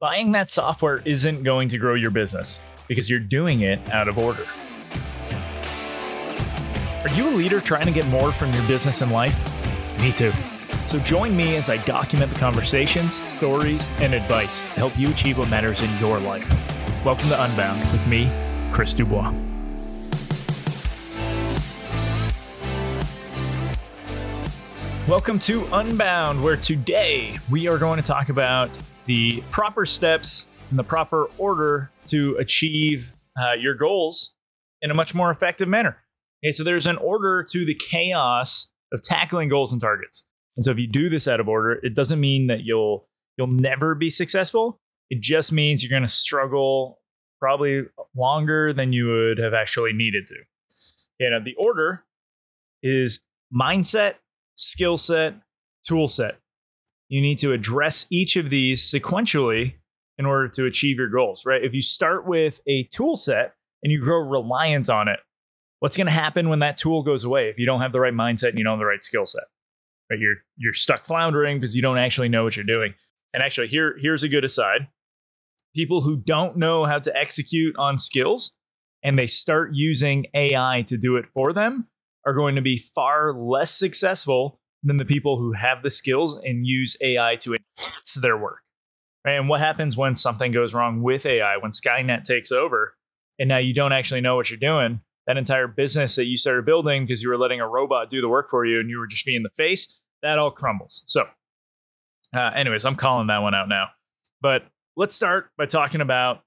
buying that software isn't going to grow your business because you're doing it out of order. Are you a leader trying to get more from your business and life? Me too. So join me as I document the conversations, stories, and advice to help you achieve what matters in your life. Welcome to Unbound with me, Chris Dubois. Welcome to Unbound, where today we are going to talk about the proper steps and the proper order to achieve your goals in a much more effective manner. Okay, so there's an order to the chaos of tackling goals and targets. And so if you do this out of order, it doesn't mean that you'll never be successful. It just means you're going to struggle probably longer than you would have actually needed to. You know, the order is mindset, skill set, tool set. You need to address each of these sequentially in order to achieve your goals, right? If you start with a tool set and you grow reliant on it, what's going to happen when that tool goes away if you don't have the right mindset and you don't have the right skill set? But you're stuck floundering because you don't actually know what you're doing. And actually, here's a good aside. People who don't know how to execute on skills and they start using AI to do it for them are going to be far less successful than the people who have the skills and use AI to enhance their work. Right? And what happens when something goes wrong with AI, when Skynet takes over, and now you don't actually know what you're doing? That entire business that you started building because you were letting a robot do the work for you and you were just being the face, that all crumbles. So anyways, I'm calling that one out now. But let's start by talking about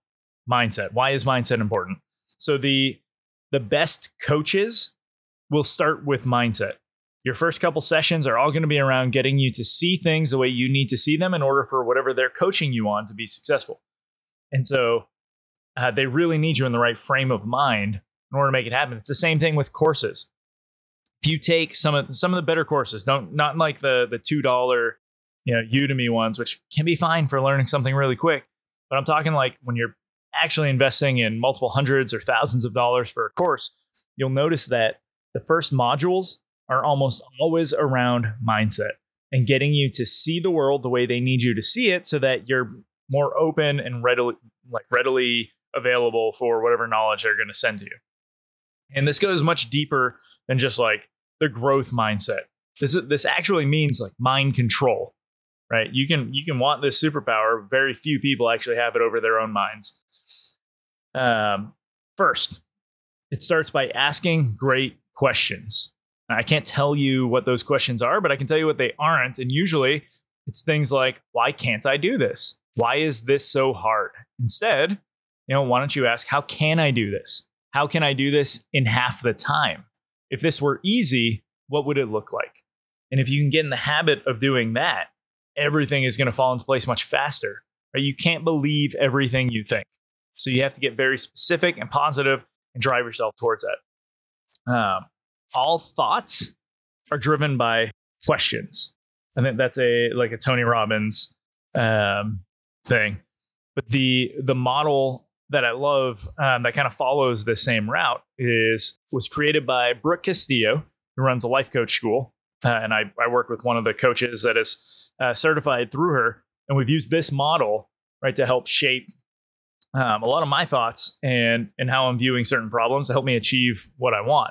mindset. Why is mindset important? So the best coaches will start with mindset. Your first couple sessions are all going to be around getting you to see things the way you need to see them in order for whatever they're coaching you on to be successful. And so they really need you in the right frame of mind in order to make it happen. It's the same thing with courses. If you take some of the better courses, not like the $2, Udemy ones, which can be fine for learning something really quick. But I'm talking like when you're actually investing in multiple hundreds or thousands of dollars for a course, you'll notice that the first modules are almost always around mindset and getting you to see the world the way they need you to see it so that you're more open and readily available for whatever knowledge they're going to send to you. And this goes much deeper than just like the growth mindset. This actually means like mind control, right? You can want this superpower. Very few people actually have it over their own minds. First, it starts by asking great questions. Now, I can't tell you what those questions are, but I can tell you what they aren't. And usually it's things like, why can't I do this? Why is this so hard? Instead, why don't you ask, how can I do this? How can I do this in half the time? If this were easy, what would it look like? And if you can get in the habit of doing that, everything is going to fall into place much faster. Right? You can't believe everything you think. So you have to get very specific and positive and drive yourself towards that. All thoughts are driven by questions. I think that's a Tony Robbins thing. But the model that I love that kind of follows the same route was created by Brooke Castillo, who runs a life coach school. And I work with one of the coaches that is certified through her. And we've used this model, right, to help shape a lot of my thoughts and how I'm viewing certain problems to help me achieve what I want.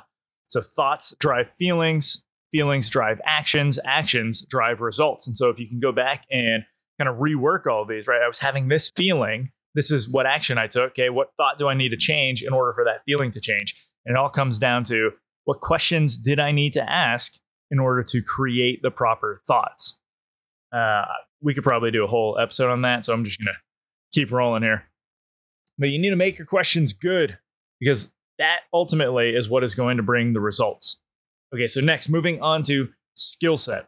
So thoughts drive feelings, feelings drive actions, actions drive results. And so if you can go back and kind of rework all of these, right? I was having this feeling. This is what action I took. Okay, what thought do I need to change in order for that feeling to change? And it all comes down to what questions did I need to ask in order to create the proper thoughts? We could probably do a whole episode on that, so I'm just going to keep rolling here. But you need to make your questions good because that ultimately is what is going to bring the results. Okay, so next, moving on to skill set.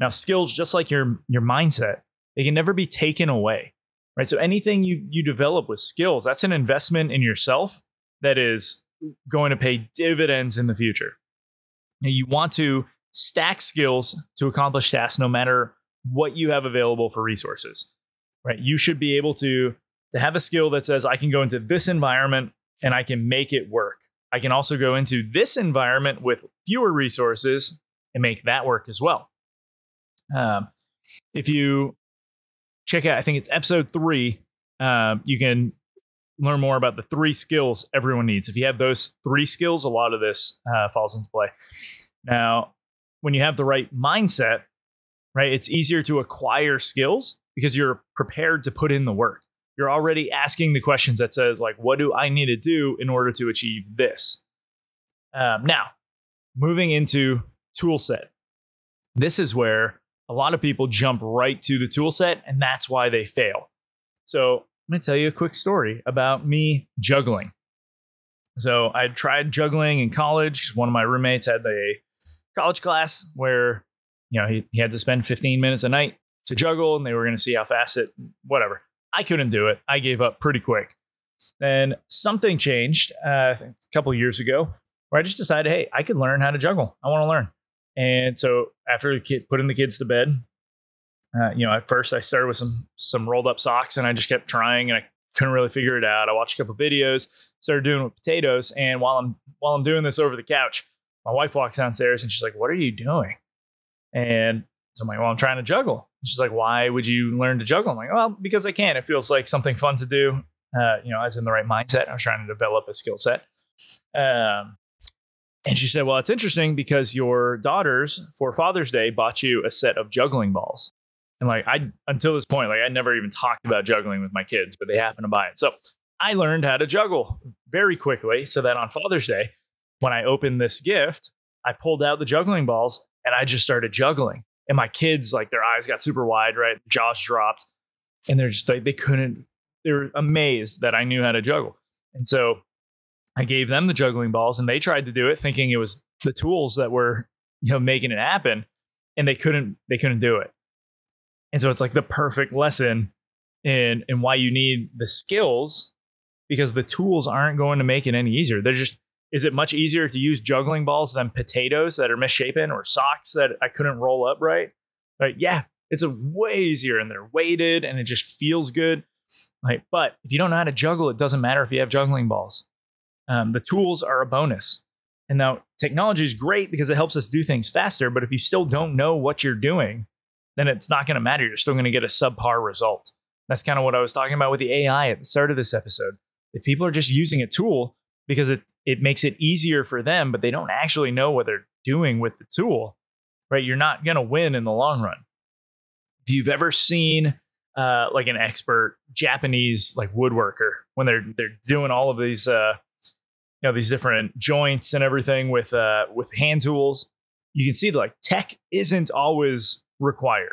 Now, skills, just like your mindset, they can never be taken away. Right, so anything you develop with skills, that's an investment in yourself that is going to pay dividends in the future. Now, you want to stack skills to accomplish tasks no matter what you have available for resources. Right? You should be able to have a skill that says, I can go into this environment and I can make it work. I can also go into this environment with fewer resources and make that work as well. If you check out, I think it's episode 3. You can learn more about the 3 skills everyone needs. If you have those 3 skills, a lot of this falls into play. Now, when you have the right mindset, right, it's easier to acquire skills because you're prepared to put in the work. You're already asking the questions that says, like, what do I need to do in order to achieve this? Now, moving into tool set. This is where a lot of people jump right to the tool set, and that's why they fail. So I'm going to tell you a quick story about me juggling. So I tried juggling in college because one of my roommates had a college class where, you know, he had to spend 15 minutes a night to juggle, and they were going to see how fast it, whatever. I couldn't do it. I gave up pretty quick. Then something changed I think a couple of years ago where I just decided, hey, I could learn how to juggle. I want to learn. And so after putting the kids to bed, you know, at first I started with some rolled up socks, and I just kept trying, and I couldn't really figure it out. I watched a couple of videos, started doing it with potatoes. And while I'm doing this over the couch, my wife walks downstairs and she's like, "What are you doing?" And so I'm like, "Well, I'm trying to juggle." And she's like, "Why would you learn to juggle?" I'm like, "Well, because I can. It feels like something fun to do." You know, I was in the right mindset. I was trying to develop a skill set. And she said, "Well, it's interesting because your daughters for Father's Day bought you a set of juggling balls." And like, I, until this point, like I never even talked about juggling with my kids, but they happened to buy it. So I learned how to juggle very quickly so that on Father's Day, when I opened this gift, I pulled out the juggling balls and I just started juggling. And my kids, like their eyes got super wide, right? Jaws dropped, and they're just like, they were amazed that I knew how to juggle. And so I gave them the juggling balls, and they tried to do it thinking it was the tools that were, you know, making it happen, and they couldn't do it. And so it's like the perfect lesson in why you need the skills, because the tools aren't going to make it any easier. They're just, is it much easier to use juggling balls than potatoes that are misshapen or socks that I couldn't roll up right? Right? Yeah, it's a way easier, and they're weighted, and it just feels good. Like, but if you don't know how to juggle, it doesn't matter if you have juggling balls. The tools are a bonus. And now technology is great because it helps us do things faster. But if you still don't know what you're doing, then it's not going to matter. You're still going to get a subpar result. That's kind of what I was talking about with the AI at the start of this episode. If people are just using a tool because it makes it easier for them, but they don't actually know what they're doing with the tool, right? You're not going to win in the long run. If you've ever seen like an expert Japanese like woodworker, when they're doing all of these you know, these different joints and everything with hand tools, you can see like tech isn't always required,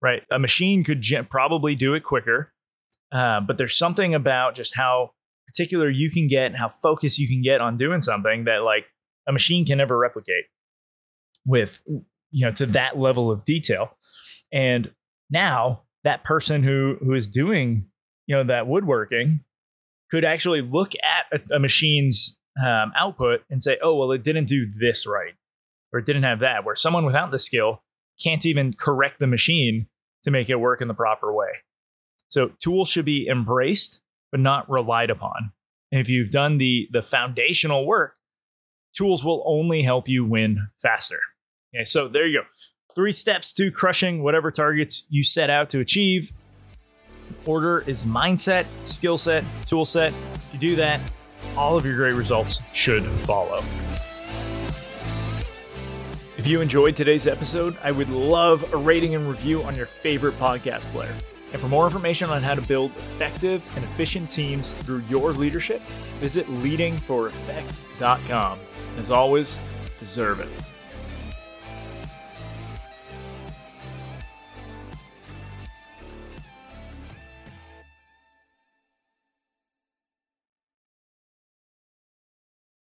right? A machine could probably do it quicker, but there's something about just how particular you can get and how focused you can get on doing something that like a machine can never replicate with, you know, to that level of detail. And now that person who is doing, you know, that woodworking could actually look at a machine's output and say, oh, well, it didn't do this right, or it didn't have that, where someone without the skill can't even correct the machine to make it work in the proper way. So tools should be embraced, but not relied upon. And if you've done the foundational work, tools will only help you win faster. Okay, so there you go. 3 steps to crushing whatever targets you set out to achieve. Order is mindset, skill set, tool set. If you do that, all of your great results should follow. If you enjoyed today's episode, I would love a rating and review on your favorite podcast player. And for more information on how to build effective and efficient teams through your leadership, visit leadingforeffect.com. As always, deserve it.